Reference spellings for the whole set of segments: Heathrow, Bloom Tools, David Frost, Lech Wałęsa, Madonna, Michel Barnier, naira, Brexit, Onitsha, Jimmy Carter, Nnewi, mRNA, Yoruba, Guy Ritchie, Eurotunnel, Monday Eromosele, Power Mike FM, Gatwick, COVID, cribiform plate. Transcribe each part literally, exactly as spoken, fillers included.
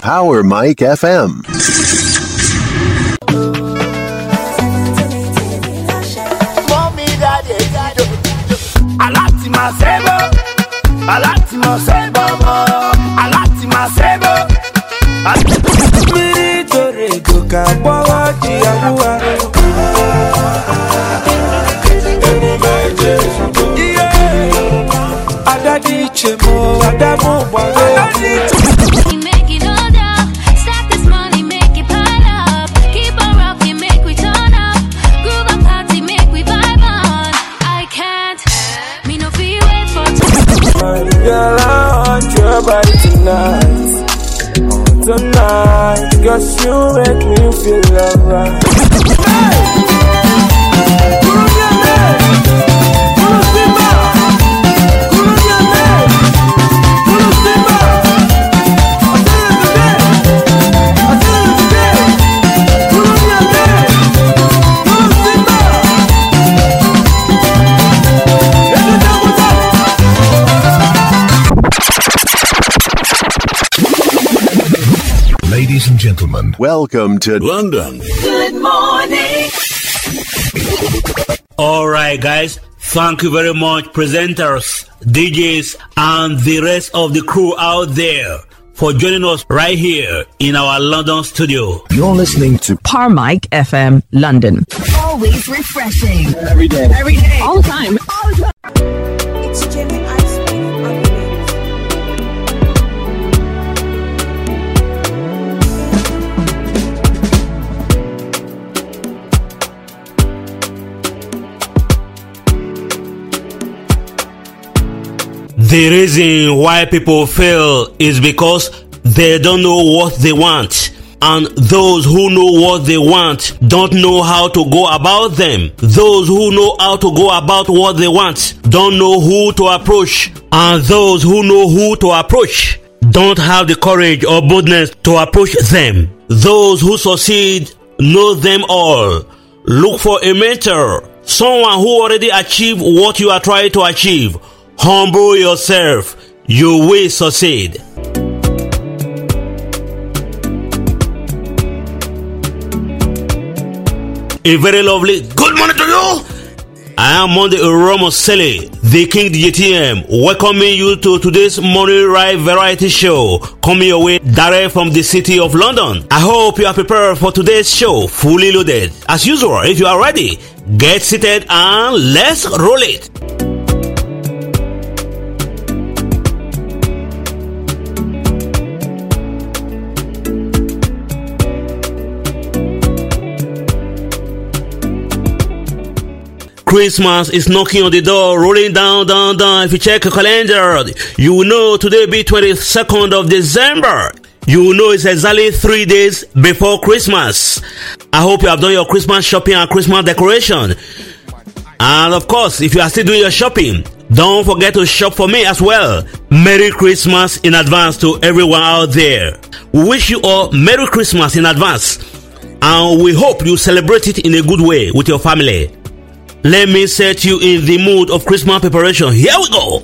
Power Mike F M. I like to myself. I like to myself. I like to myself. Girl, I want your body tonight. Tonight, cause you make me feel alright. Hey! Guru Nyane! Guru Simba! Guru Nyane! Guru Simba! I tell you today! I tell you today! Guru Nyane! Guru Simba! Let me tell you that! Ladies and gentlemen, welcome to London. Good morning. All right, guys. Thank you very much, presenters, D Js, and the rest of the crew out there for joining us right here in our London studio. You're listening to Power Mike F M, London. Always refreshing. Every day. Every day. All the time. All the time. It's Jimmy. The reason why people fail is because they don't know what they want. And those who know what they want don't know how to go about them. Those who know how to go about what they want don't know who to approach. And those who know who to approach don't have the courage or boldness to approach them. Those who succeed know them all. Look for a mentor, someone who already achieved what you are trying to achieve. Humble yourself, you will succeed. A very lovely good morning to you. I am Monday Eromosele, the King D J T M, welcoming you to today's Morning Ride Variety Show, coming your way direct from the city of London. I hope you are prepared for today's show, fully loaded. As usual, if you are ready, get seated and let's roll it. Christmas is knocking on the door, rolling down, down, down. If you check your calendar, you will know today be twenty-second of December. You will know it's exactly three days before Christmas. I hope you have done your Christmas shopping and Christmas decoration. And of course, if you are still doing your shopping, don't forget to shop for me as well. Merry Christmas in advance to everyone out there. We wish you all Merry Christmas in advance. And we hope you celebrate it in a good way with your family. Let me set you in the mood of Christmas preparation. Here we go!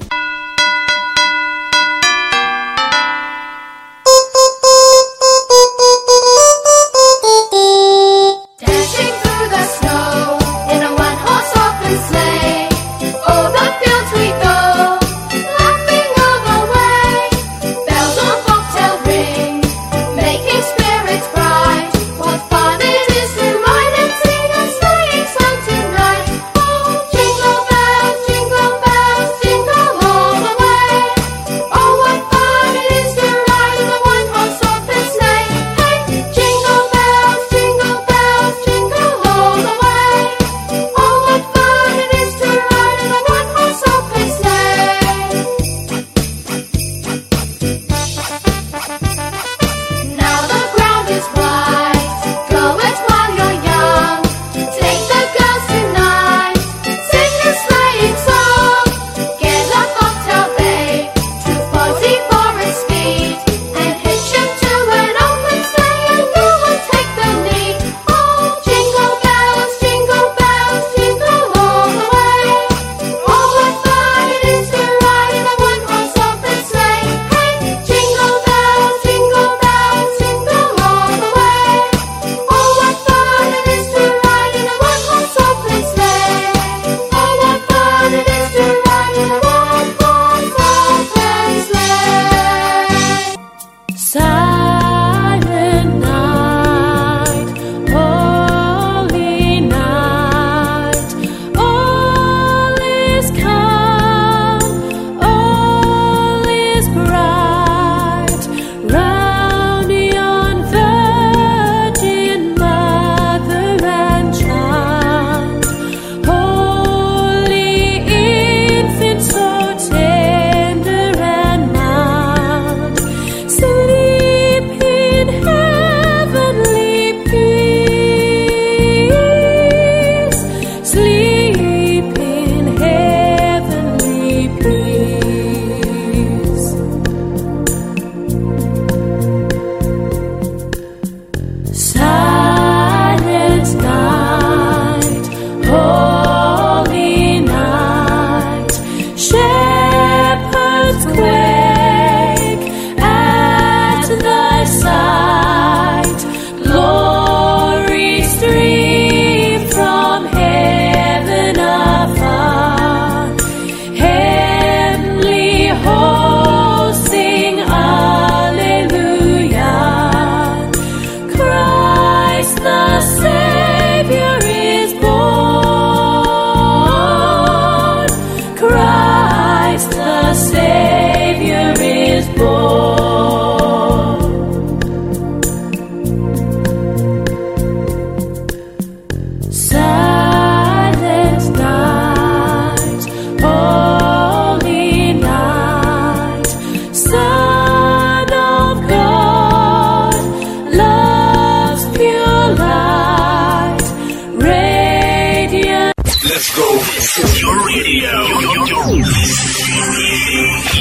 Let's go. This is your radio. Your, your,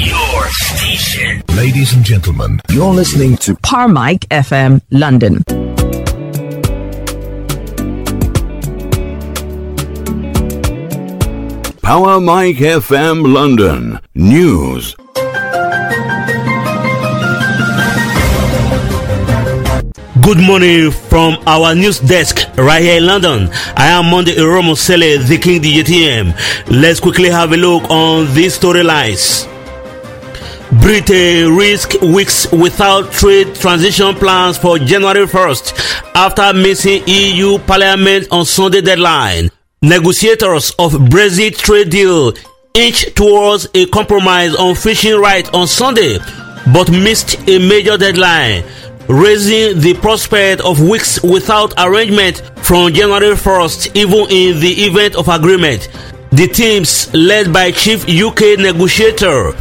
your station. Ladies and gentlemen, you're listening to Power Mike F M, London. Power Mike F M, London. News. Good morning from our news desk right here in London. I am Monday Eromosele, the King D J T M. Let's quickly have a look on these storylines. Britain risks weeks without trade transition plans for January first after missing E U Parliament on Sunday deadline. Negotiators of Brexit trade deal inch towards a compromise on fishing rights on Sunday, but missed a major deadline, raising the prospect of weeks without arrangement from January first, even in the event of agreement. The teams, led by Chief U K negotiator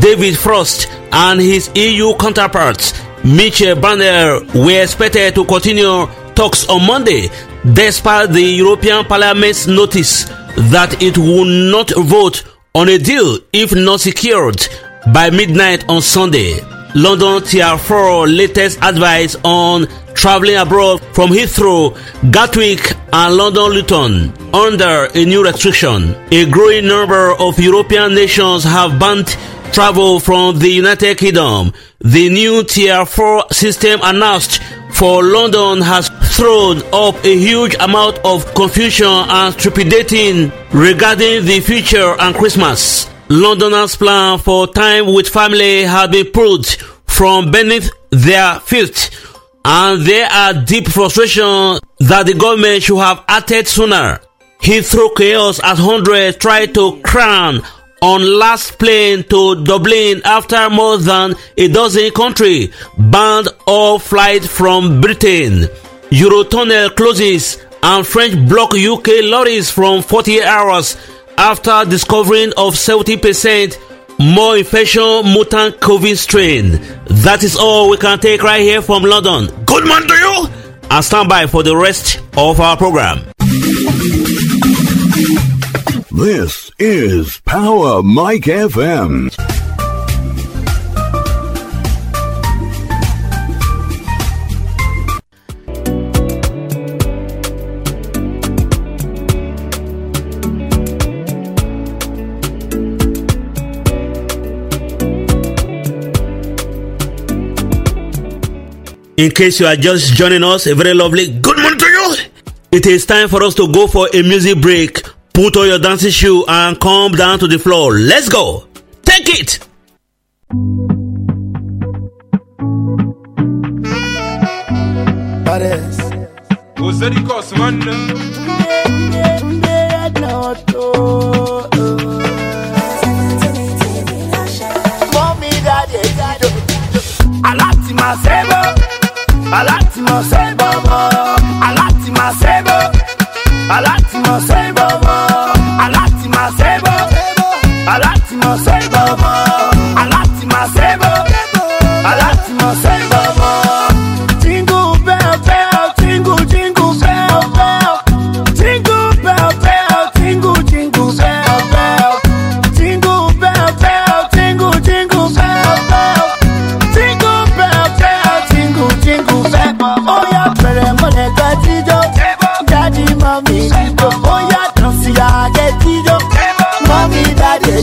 David Frost and his E U counterparts Michel Barnier, were expected to continue talks on Monday, despite the European Parliament's notice that it would not vote on a deal if not secured by midnight on Sunday. London Tier four latest advice on travelling abroad from Heathrow, Gatwick and London Luton under a new restriction. A growing number of European nations have banned travel from the United Kingdom. The new Tier four system announced for London has thrown up a huge amount of confusion and trepidation regarding the future and Christmas. Londoners' plan for time with family has been pulled from beneath their feet, and there are deep frustrations that the government should have acted sooner. Heathrow chaos as hundreds tried to cram on last plane to Dublin after more than a dozen countries banned all flights from Britain. Eurotunnel closes and French block U K lorries from forty-eight hours. After discovering of seventy percent more infection mutant COVID strain. That is all we can take right here from London. Good morning to you, and stand by for the rest of our program. This is Power Mike F M. In case you are just joining us, a very lovely good morning to you. It is time for us to go for a music break. Put on your dancing shoe and come down to the floor. Let's go. Take it. Aláàtìmọ̀ ṣe bọ̀bọ̀, aláàtìmọ̀ ṣe bọ̀, aláàtìmọ̀ ṣe bọ̀bọ̀, aláàtìmọ̀ ṣe bọ̀, aláàtìmọ̀ ṣe bọ̀bọ̀, aláàtìmọ̀ ṣe bọ̀, aláàtìmọ̀ ṣe bọ̀bọ̀. Jingle bell bell, jingle jingle bell bell, jingle bell bell, jingle jingle bell bell, jingle bell bell, jingle jingle bell bell, jingle bell bell, jingle jingle. Daddy, mommy, oh yeah, better money get them. Mommy, daddy,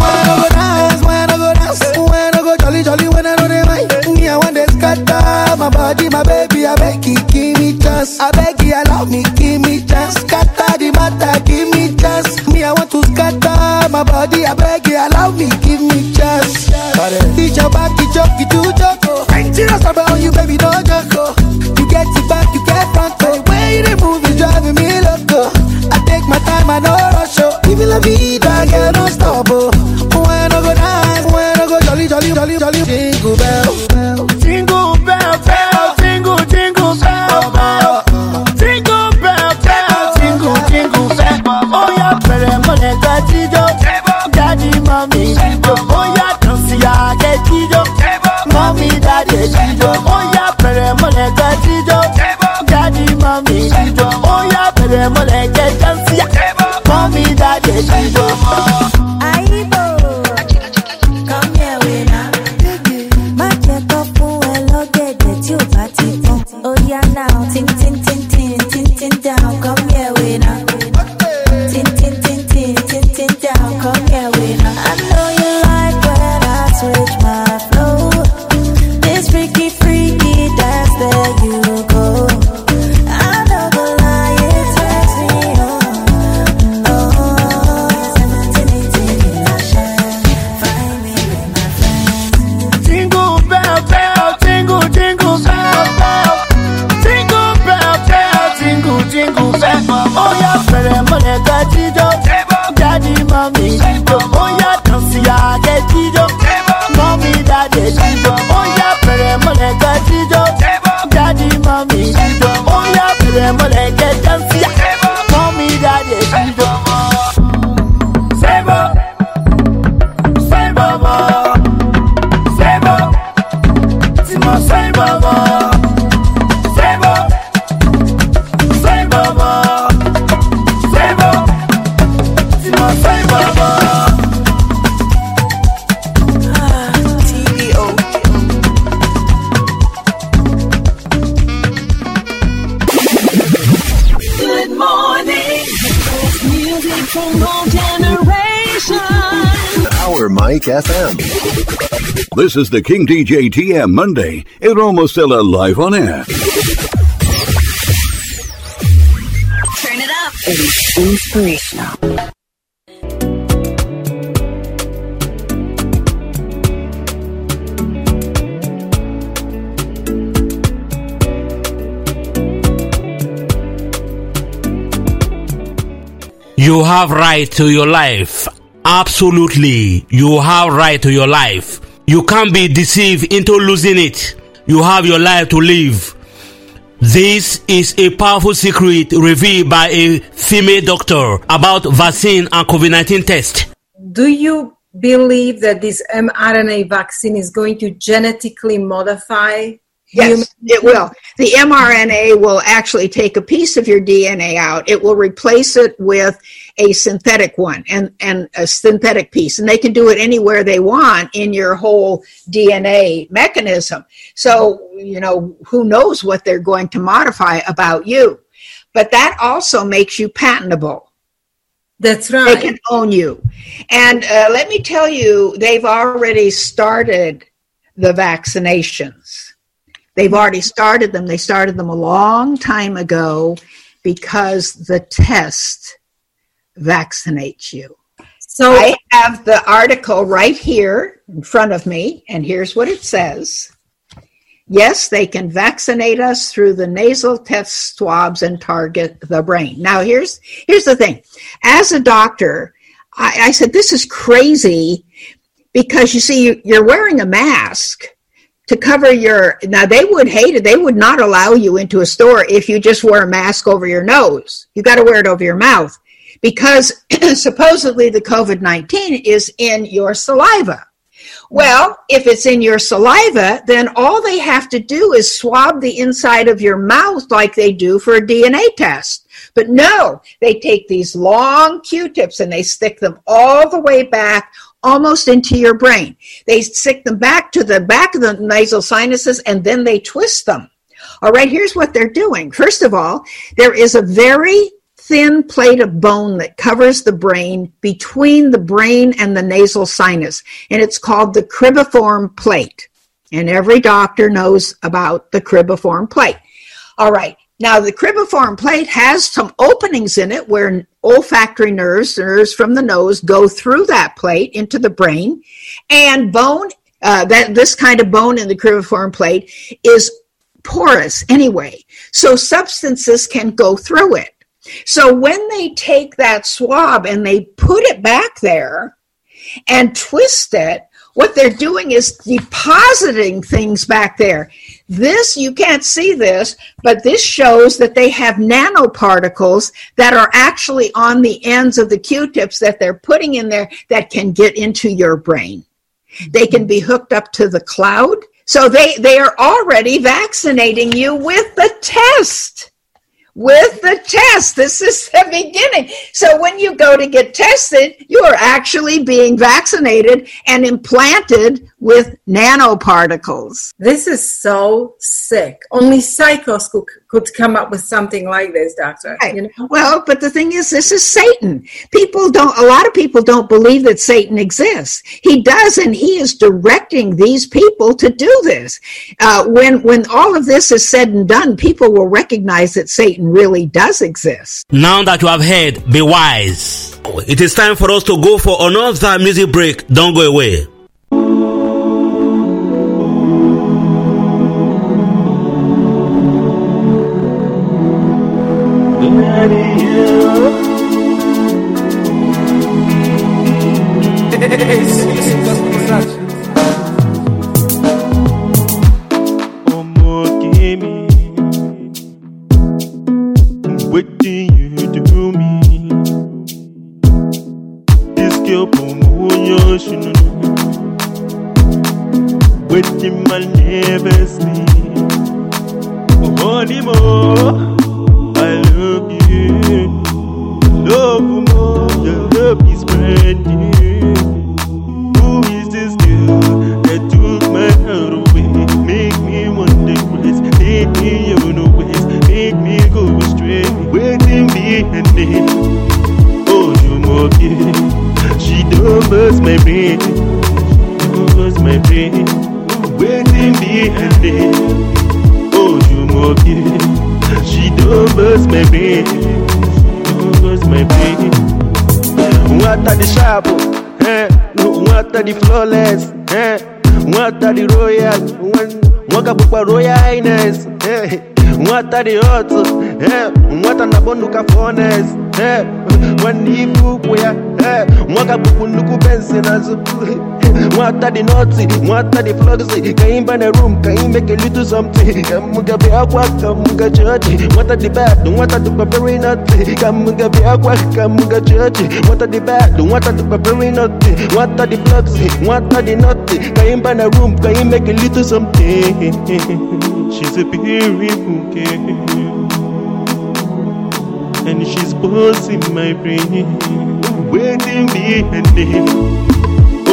when I go dance, when I go dance, when I go jolly jolly, when I know they mind me, I want to scatter my body, my baby, I beg you, give me chance, I beg you, allow me, give me chance, scatter the matter, give me chance, me, I want to scatter my body, I beg you, allow me, give me chance. Teach your back, you choke, you do choke. Serious about you, baby, don't joke. You get it back, you get back. The way they move is driving me loco. I take my time, I no rush. Even la vida, girl, don't stop. When I go dance, when I go jolly, jolly, jolly, jolly, jingle bell, jingle bell, bell, jingle, jingle bell, bell, jingle bell, bell, jingle, jingle bell. Oh yeah, baby, money got you, daddy, mommy, oh yeah, don't see I get you. mommy, daddy, Dido. Oh yeah, pere mole ke Dido. Daddy, mommy, Dido. Oh yeah, pere mole ke Jansia. Mommy, daddy, Dido. Aibo, come here we now. My check up for a lot get the two party. Oh yeah now, ting ting ting ting ting ting down. Come here we now. Ting ting ting ting ting ting down. Come here we now. I know you like when I switch my flow. This freaky freaky dance that you. F M. This is the King D J T M Monday Eromosele live on air. Turn it up. It's inspirational. You have right to your life. Absolutely, you have right to your life. You can't be deceived into losing it. You have your life to live. This is a powerful secret revealed by a female doctor about vaccine and COVID nineteen test. Do you believe that this mRNA vaccine is going to genetically modify? Yes, it will. The mRNA will actually take a piece of your D N A out. It will replace it with a synthetic one and, and a synthetic piece. And they can do it anywhere they want in your whole D N A mechanism. So, you know, who knows what they're going to modify about you. But that also makes you patentable. That's right. They can own you. And uh, let me tell you, they've already started the vaccinations. They've already started them. They started them a long time ago because the test vaccinates you. So I have the article right here in front of me, and here's what it says. Yes, they can vaccinate us through the nasal test swabs and target the brain. Now, here's here's the thing. As a doctor, I, I said, this is crazy because, you see, you're wearing a mask to cover your, now they would hate it. They would not allow you into a store if you just wear a mask over your nose. You got to wear it over your mouth because supposedly the COVID nineteen is in your saliva. Well, if it's in your saliva, then all they have to do is swab the inside of your mouth like they do for a D N A test. But no, they take these long Q-tips and they stick them all the way back almost into your brain. They stick them back to the back of the nasal sinuses and then they twist them. All right, here's what they're doing. First of all, there is a very thin plate of bone that covers the brain between the brain and the nasal sinus, and it's called the cribiform plate. And every doctor knows about the cribiform plate. All right, now the cribiform plate has some openings in it where olfactory nerves, nerves from the nose, go through that plate into the brain, and bone, uh, that this kind of bone in the cribiform plate is porous anyway, so substances can go through it. So when they take that swab and they put it back there and twist it, what they're doing is depositing things back there. This, you can't see this, but this shows that they have nanoparticles that are actually on the ends of the Q-tips that they're putting in there that can get into your brain. They can be hooked up to the cloud, So they, they are already vaccinating you with the test, with the test. This is the beginning. So when you go to get tested, you are actually being vaccinated and implanted with nanoparticles. This is so sick. Only psychos could, could come up with something like this, doctor. Right. You know? Well, but the thing is, this is Satan. People don't, a lot of people don't believe that Satan exists. He does, and he is directing these people to do this. Uh, when, when all of this is said and done, people will recognize that Satan really does exist. Now that you have heard, be wise. It is time for us to go for another music break. Don't go away. The hot, eh? What an abonduka furnace, eh? When the book where, eh? What a book look up and send us. What are the naughty? What are the flogs? Can you ban a room? Can you make a little something? Come and get a walk, come and get church. What are the bad? What are the preparing nothing? Come and get a walk, come and get church. What are the bad? What are the preparing nothing? What are the flogs? What are the naughty? Can you ban a room? Can you make a little something? She's a beautiful girl, and she's buzzing my brain, waiting behind me.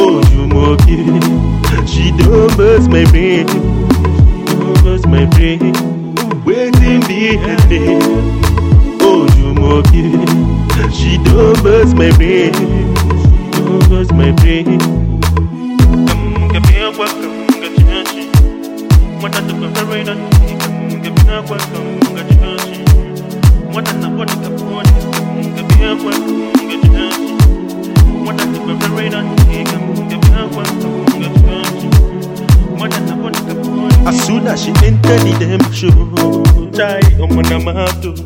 Oh, you monkey, she don't buzz my brain, don't buzz my brain, waiting behind me. Oh, you monkey, she don't buzz my brain, don't buzz my brain. What a parade on the welcome, what a what a what a as soon as she entered the damn show, try on Monamato,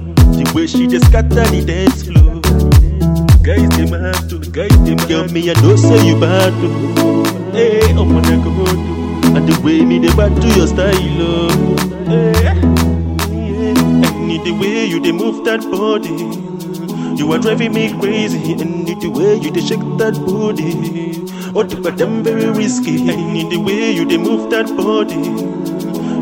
the way she just got the dance floor. Guys, they have to, guys, they give me a dose of you bad. Hey, on Monamato. And the way me dey back to your style, oh. Yeah. I need the way you dey move that body. You are driving me crazy. I need the way you dey shake that body. Oh, but I'm very risky. I need the way you dey move that body.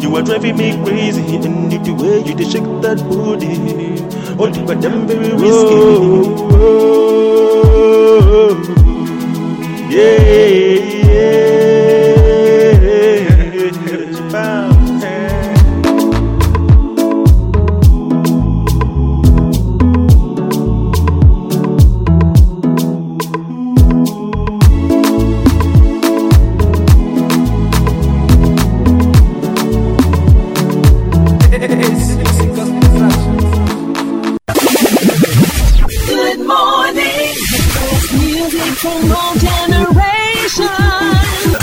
You are driving me crazy. I need the way you dey shake that body. Oh, but I'm very risky. Oh, oh, oh. Yeah, yeah.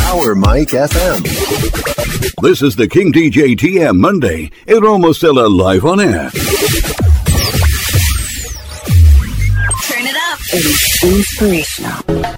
Power Mike F M. This is the King D J T M Monday Eromosele live on air. Turn it up. It is inspirational.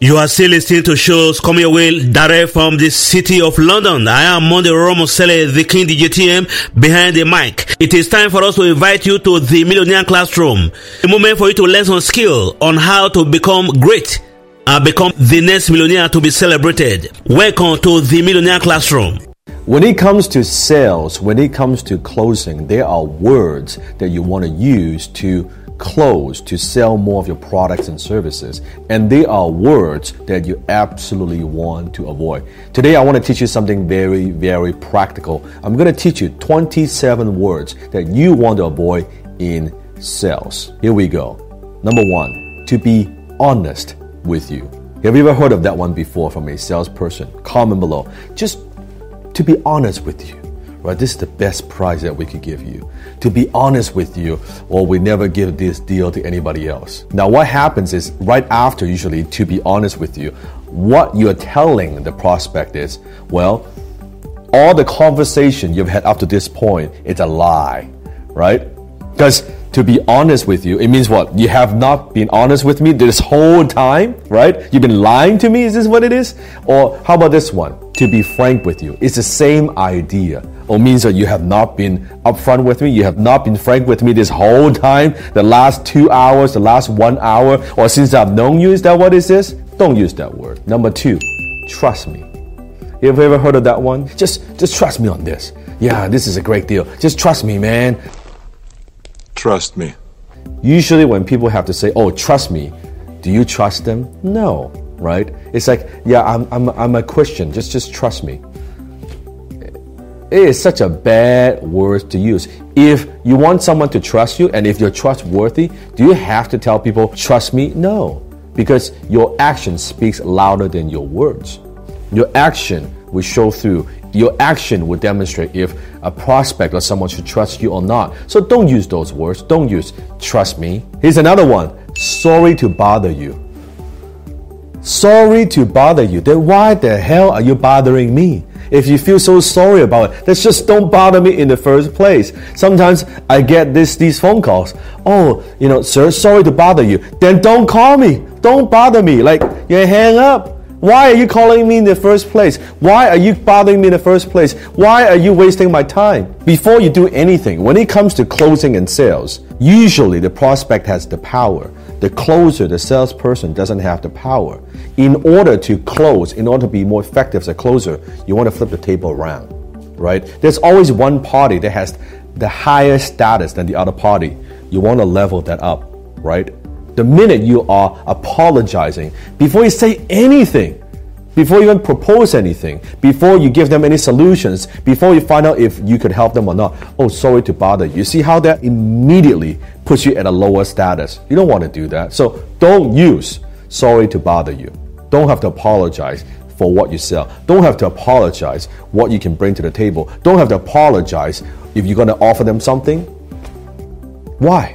You are still listening to shows coming your way direct from the city of London. I am Monday Eromosele, the King D J T M, behind the mic. It is time for us to invite you to the Millionaire Classroom. A moment for you to learn some skill on how to become great and become the next millionaire to be celebrated. Welcome to the Millionaire Classroom. When it comes to sales, when it comes to closing, there are words that you want to use to close, to sell more of your products and services, and they are words that you absolutely want to avoid. Today I want to teach you something very, very practical. I'm going to teach you twenty-seven words that you want to avoid in sales. Here we go. Number one, to be honest with you. Have you ever heard of that one before from a salesperson? Comment below. Just to be honest with you. Right, this is the best price that we could give you. To be honest with you, or we never give this deal to anybody else. Now what happens is, right after usually to be honest with you, what you're telling the prospect is, well, all the conversation you've had up to this point, it's a lie, right? Because to be honest with you, it means what? You have not been honest with me this whole time, right? You've been lying to me, is this what it is? Or how about this one? To be frank with you. It's the same idea. It means that you have not been upfront with me. You have not been frank with me this whole time. The last two hours, the last one hour, or since I've known you. Is that what it is? Don't use that word. Number two, trust me. You ever heard of that one? Just, just trust me on this. Yeah, this is a great deal. Just trust me, man. Trust me. Usually when people have to say, oh, trust me, do you trust them? No. Right? It's like, yeah, I'm, I'm, I'm a Christian. Just, just trust me. It is such a bad word to use. If you want someone to trust you and if you're trustworthy, do you have to tell people, trust me? No. Because your action speaks louder than your words. Your action will show through. Your action will demonstrate if a prospect or someone should trust you or not. So don't use those words. Don't use trust me. Here's another one. Sorry to bother you. Sorry to bother you. Then why the hell are you bothering me? If you feel so sorry about it, let's just don't bother me in the first place. Sometimes I get this these phone calls. Oh, you know, sir, sorry to bother you. Then don't call me. Don't bother me. Like, you hang up. Why are you calling me in the first place? Why are you bothering me in the first place? Why are you wasting my time? Before you do anything, when it comes to closing and sales, usually the prospect has the power. The closer, the salesperson doesn't have the power. In order to close, in order to be more effective as a closer, you want to flip the table around, right? There's always one party that has the higher status than the other party. You want to level that up, right? The minute you are apologizing, before you say anything, before you even propose anything, before you give them any solutions, before you find out if you could help them or not, oh, sorry to bother you. See how that immediately puts you at a lower status. You don't want to do that. So don't use sorry to bother you. Don't have to apologize for what you sell. Don't have to apologize what you can bring to the table. Don't have to apologize if you're going to offer them something. Why?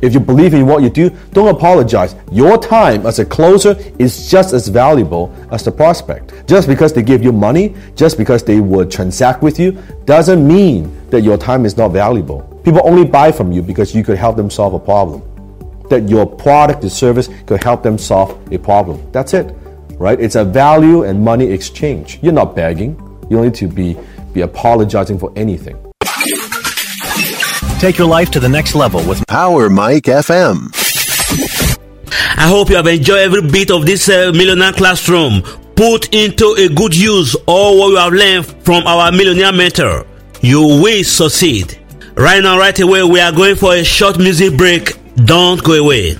If you believe in what you do, don't apologize. Your time as a closer is just as valuable as the prospect. Just because they give you money, just because they would transact with you, doesn't mean that your time is not valuable. People only buy from you because you could help them solve a problem. That your product or service could help them solve a problem. That's it, right? It's a value and money exchange. You're not begging. You don't need to be, be apologizing for anything. Take your life to the next level with Power Mike F M. I hope you have enjoyed every bit of this uh, Millionaire Classroom. Put into a good use all what you have learned from our millionaire mentor. You will succeed. Right now, right away, we are going for a short music break. Don't go away.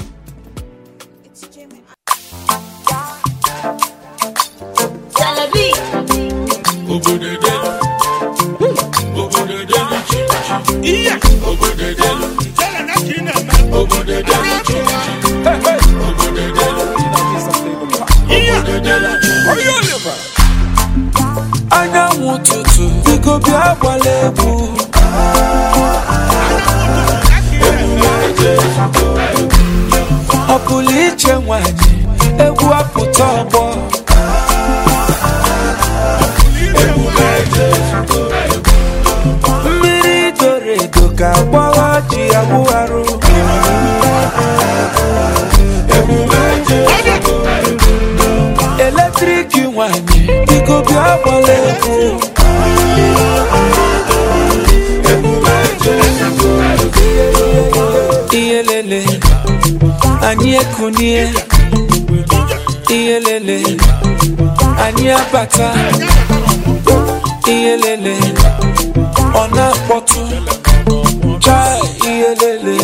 Yeah. I don't want you to pick up your ballet. I pull it and watch it. I put up on. I electric you want me. You go be a ballet. Iyelele, anye kunye. Iyelele, anye bata. Iyelele, ona potu. Chai iyelele,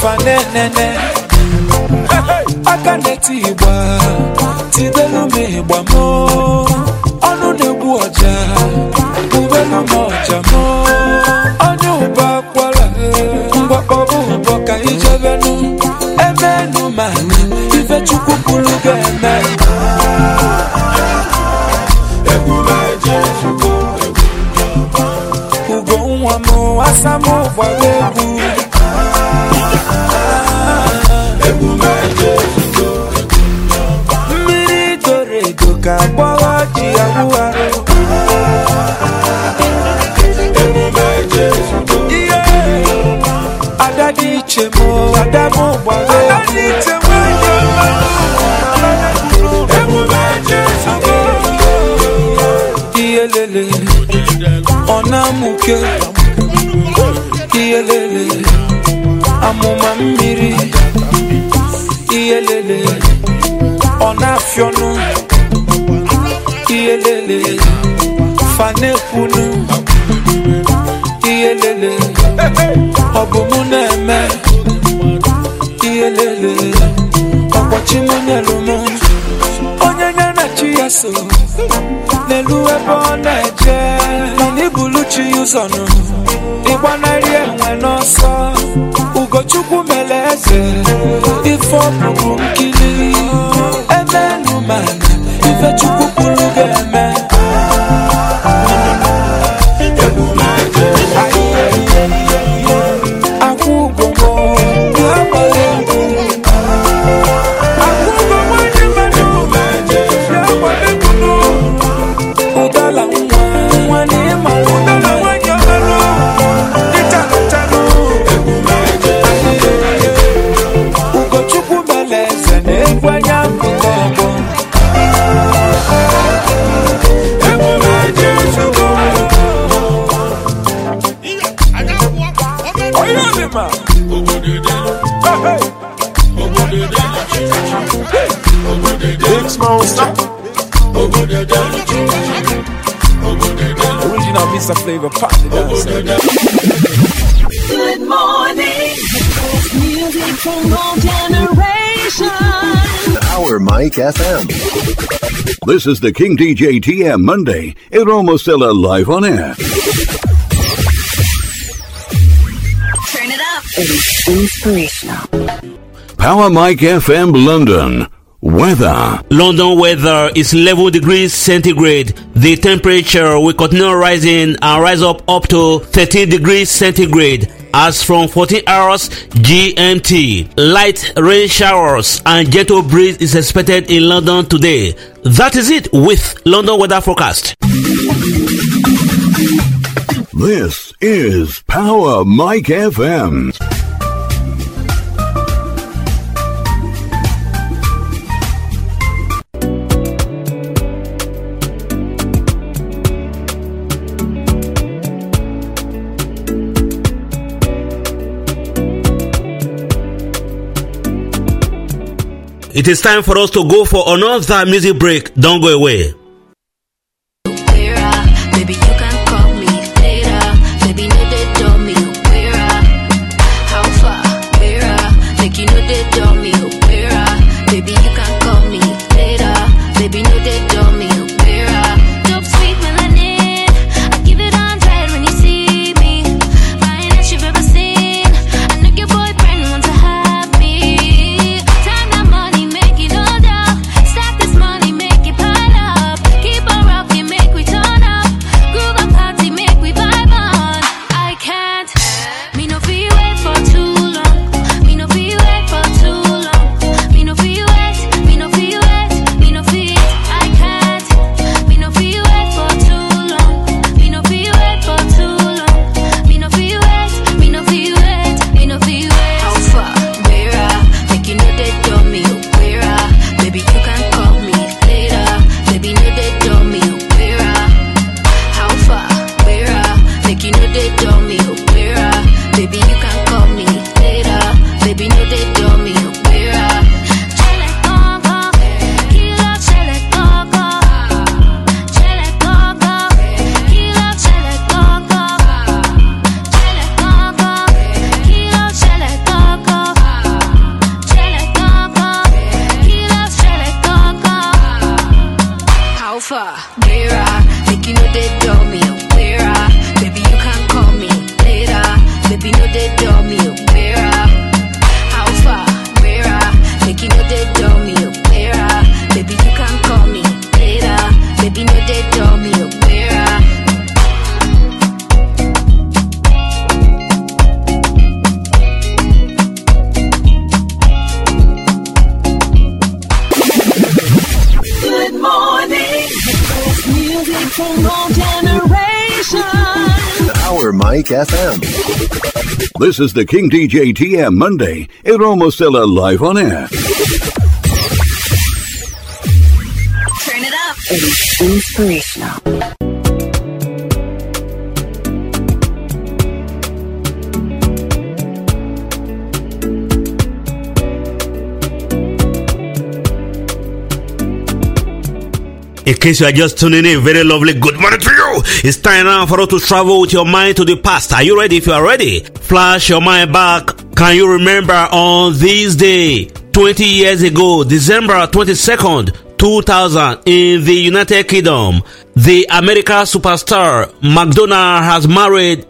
fane nene. Akane tiba, tidelo meba mo. Onu nebu aja, ubena moja mo. Onu bakwala. Boca e jevenu, é menos mal. E vê tu cupo lugar na. É bom, é bom, o amor a samo valeu. É bom, é bom, merito rego capoa de água. Chemo, Adamo, Adadi, Chemo, Yelele, Onamuke, Yelele, Amumamiri, Yelele, Onafionu, Yelele, Fanefunu, Yelele, Obumuneme. Yelele, akwachi munyeluma, onyanya na chiyaso, neluwe bonaje, mani buluchi uzono, iwanari enwenoso, ugochukwu meleze, ifo bubu mkili, emenu man, ife chukwu kuluge eme. Original Mister Flavor Pop the dancer. Good morning. Music from all generations. Power Mike F M. This is the King D J T M Monday Eromosele live on air. Turn it up. It is inspirational. Power Mike F M London. Weather. London weather is eleven degrees centigrade. The temperature will continue rising and rise up up to thirteen degrees centigrade as from fourteen hours G M T. Light rain showers and gentle breeze is expected in London today. That is it with London weather forecast. This is Power Mike F M. It is time for us to go for another music break. Don't go away. Like you know they tell me, opera. Baby, you can call me later. Baby, no they tell me, opera. Power Mike F M. This is the King D J T M Monday Eromosele live on air. Turn it up. It is inspirational. In case you are just tuning in, very lovely good morning to you. It's time now for us to travel with your mind to the past. Are you ready? If you are ready, flash your mind back. Can you remember on this day, twenty years ago, December twenty-second, two thousand, in the United Kingdom, the American superstar Madonna has married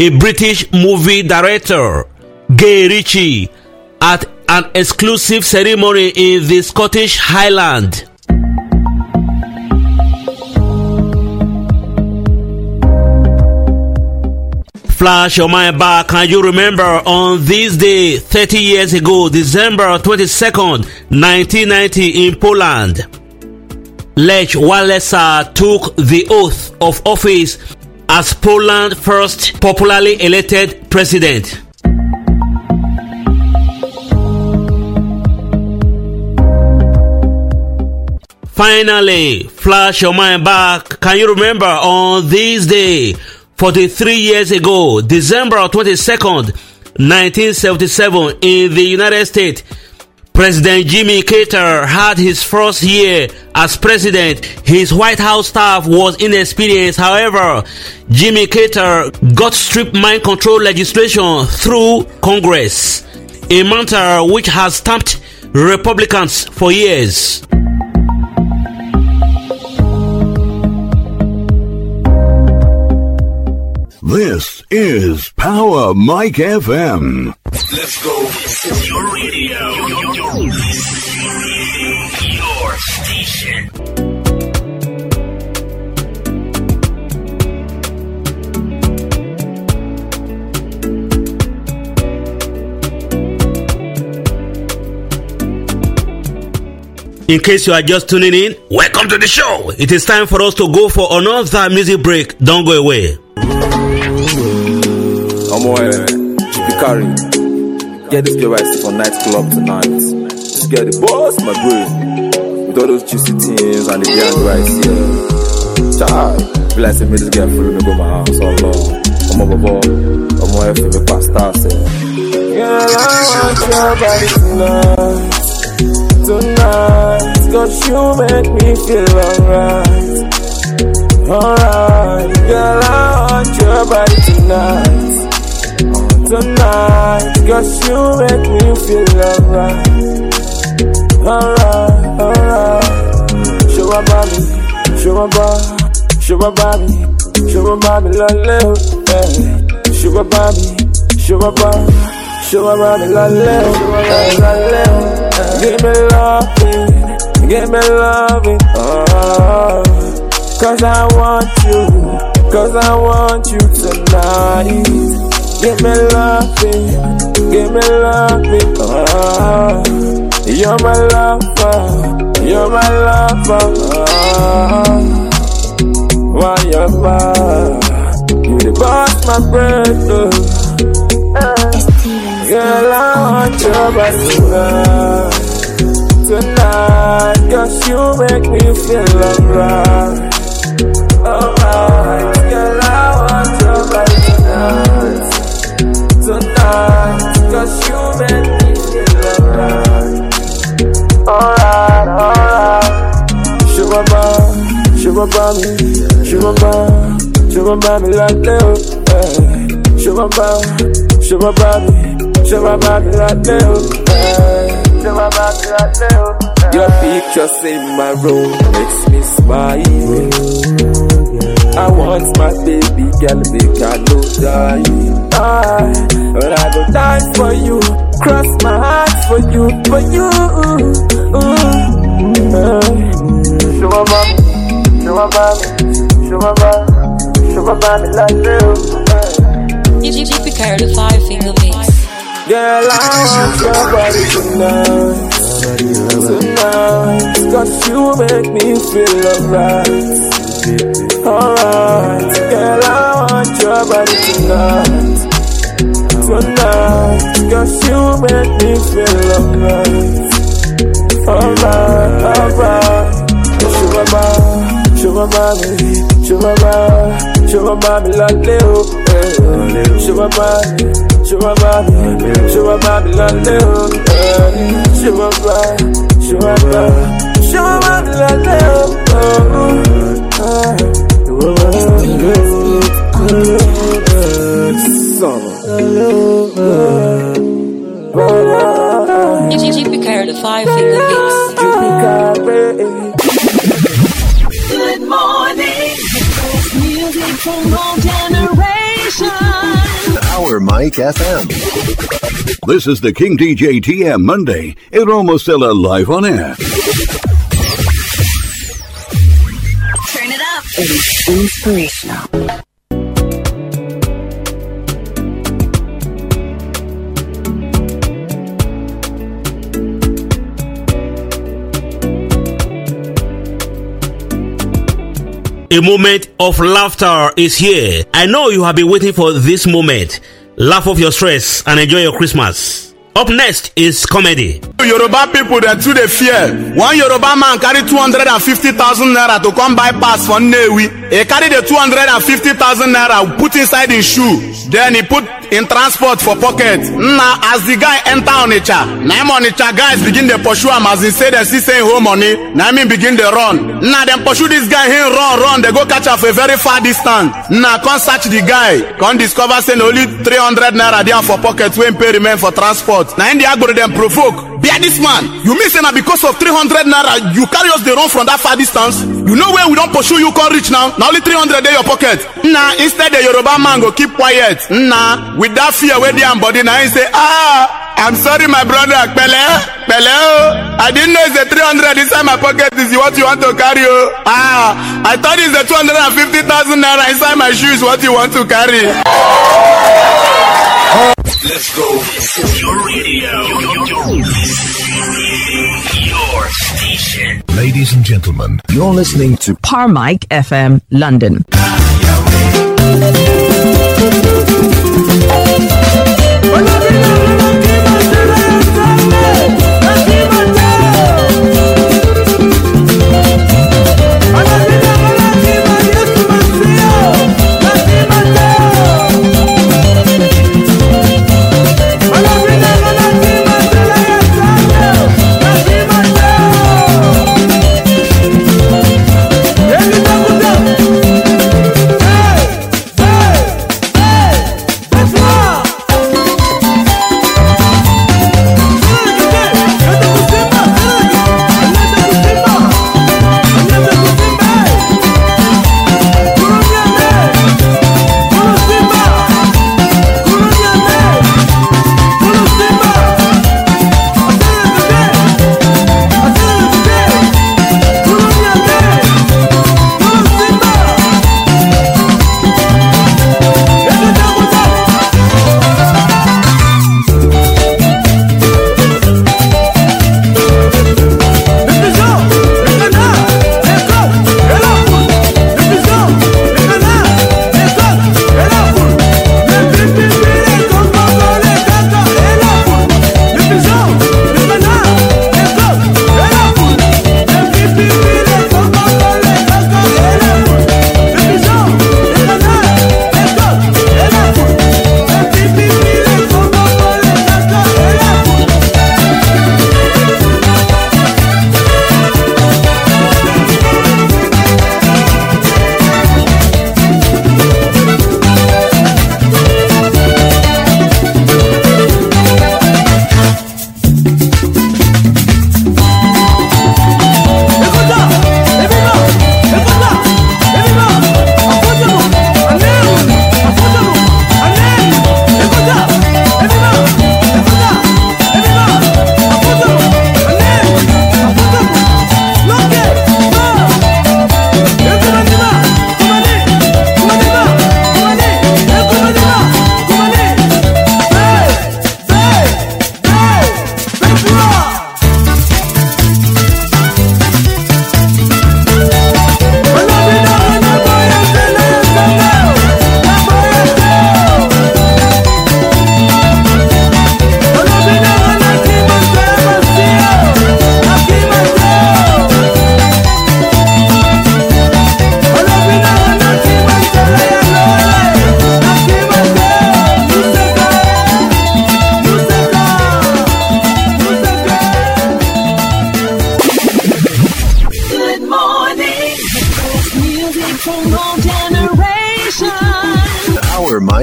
a British movie director, Guy Ritchie, at an exclusive ceremony in the Scottish Highlands. Flash your mind back. Can you remember on this day, thirty years ago, December twenty-second, nineteen ninety, in Poland, Lech Wałęsa took the oath of office as Poland's first popularly elected president. Finally, flash your mind back. Can you remember on this day, forty-three years ago, December twenty-second, nineteen seventy-seven, in the United States, President Jimmy Carter had his first year as president. His White House staff was inexperienced. However, Jimmy Carter got strip mine control legislation through Congress, a mantra which has stamped Republicans for years. This is Power Mike F M. Let's go. Your radio. Your, your, your station. In case you are just tuning in, welcome to the show. It is time for us to go for another music break. Don't go away. I'm aware, Jimmy Carter. Get this girl right for nightclub tonight. Let's get the boss, my boy. With all those juicy teams and the girl right here. Child, feel like say me this girl follow me go my house all alone. I'm over ball, I'm aware for me pasta say. Girl, I want your body tonight, tonight. 'Cause you make me feel alright, alright. Girl, I want your body tonight. Tonight, 'cause you make me feel alright, alright, alright. Show my body, show my body, show my body, show my body, loleo. Show my body, show my body, show my body, loleo, loleo. Give me loving, give me loving, oh. 'Cause I want you, 'cause I want you tonight. Give me loving, give me loving, oh. You're my lover, you're my lover, oh. Why you're mine, you the boss, my breath, oh. Girl, I want your body tonight, tonight, 'cause you make me feel alright, alright. Girl, I want your body. by me, she run by, she run by me like Leo. Hey. She run by, she run by me, she run by me like Leo. Hey. She run by me like Leo. Hey. Your pictures in my room makes me smile. I want my baby girl, make her no die. I, but I go die for you, cross my heart for you, for you. Hey. She run by me. She won't buy me, she won't buy me, she won't buy me like you. You should be carried a five finger mix. Girl, I want your body tonight, tonight, cause you make me feel alright, alright. Girl, I want your body tonight, tonight, cause you make me feel alright, alright, alright. She won't buy me. She won't buy me, she won't buy me, she won't buy me like Leo. She won't buy me, she won't buy me, she won't buy me like Leo. She won't buy, she won't buy, she won't buy me like Leo. Did you pick her the five finger mix? Music from all generations. Power Mike F M. This is the King D J T M Monday Eromosele live on air. Turn it up. It is inspirational. A moment of laughter is here. I know you have been waiting for this moment. Laugh off your stress and enjoy your Christmas. Up next is comedy. Yoruba people, they're too they fear. One Yoruba man carried two hundred fifty thousand naira to come buy pass for Nnewi. He carried the two hundred fifty thousand naira, put inside his shoe. Then he put in transport for pocket. Now, as the guy enter Onitsha, now Onitsha guys begin to pursue him as he say they see saying home money. Now him begin to run. Now them pursue this guy, him run, run. They go catch up a very far distance. Now come search the guy. Come discover saying only three hundred naira there for pocket when pay remain for transport. Now in the agro them provoke. Bear this man. You mean say now because of three hundred naira, you carry us the run from that far distance? You know where we don't pursue you can't reach now. Now only three hundred in your pocket. Nah, instead the Yoruba man go keep quiet. Nah. With that fear where they am body now, he say, ah, I'm sorry, my brother. Pele, Pele, I didn't know it's the three hundred inside my pocket is what you want to carry. Ah, I thought it's the two hundred fifty thousand naira inside my shoes what you want to carry. Let's go. This is your radio. This is your radio. Your station. Ladies and gentlemen, you're listening to Power Mike F M, London.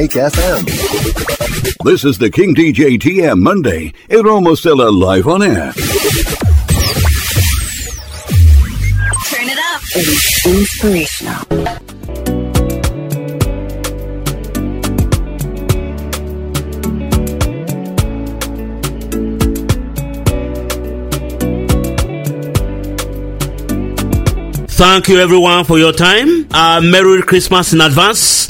Mike F M. This is the King D J T M Monday Eromosele live on air. Turn it up. It is inspirational. Thank you everyone for your time. Uh, Merry Christmas in advance.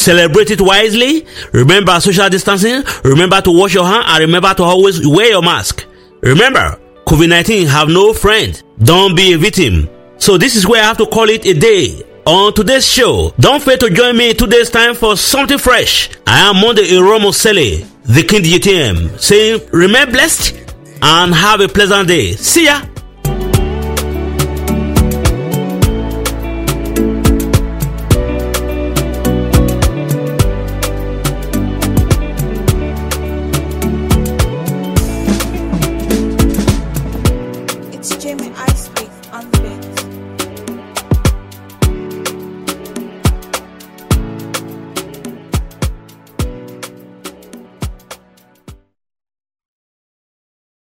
Celebrate it wisely. Remember social distancing. Remember to wash your hands and remember to always wear your mask. Remember, COVID nineteen have no friend. Don't be a victim. So this is where I have to call it a day on today's show. Don't fail to join me today's time for something fresh. I am Monday Eromosele, the King D J T M, saying remain blessed and have a pleasant day. See ya.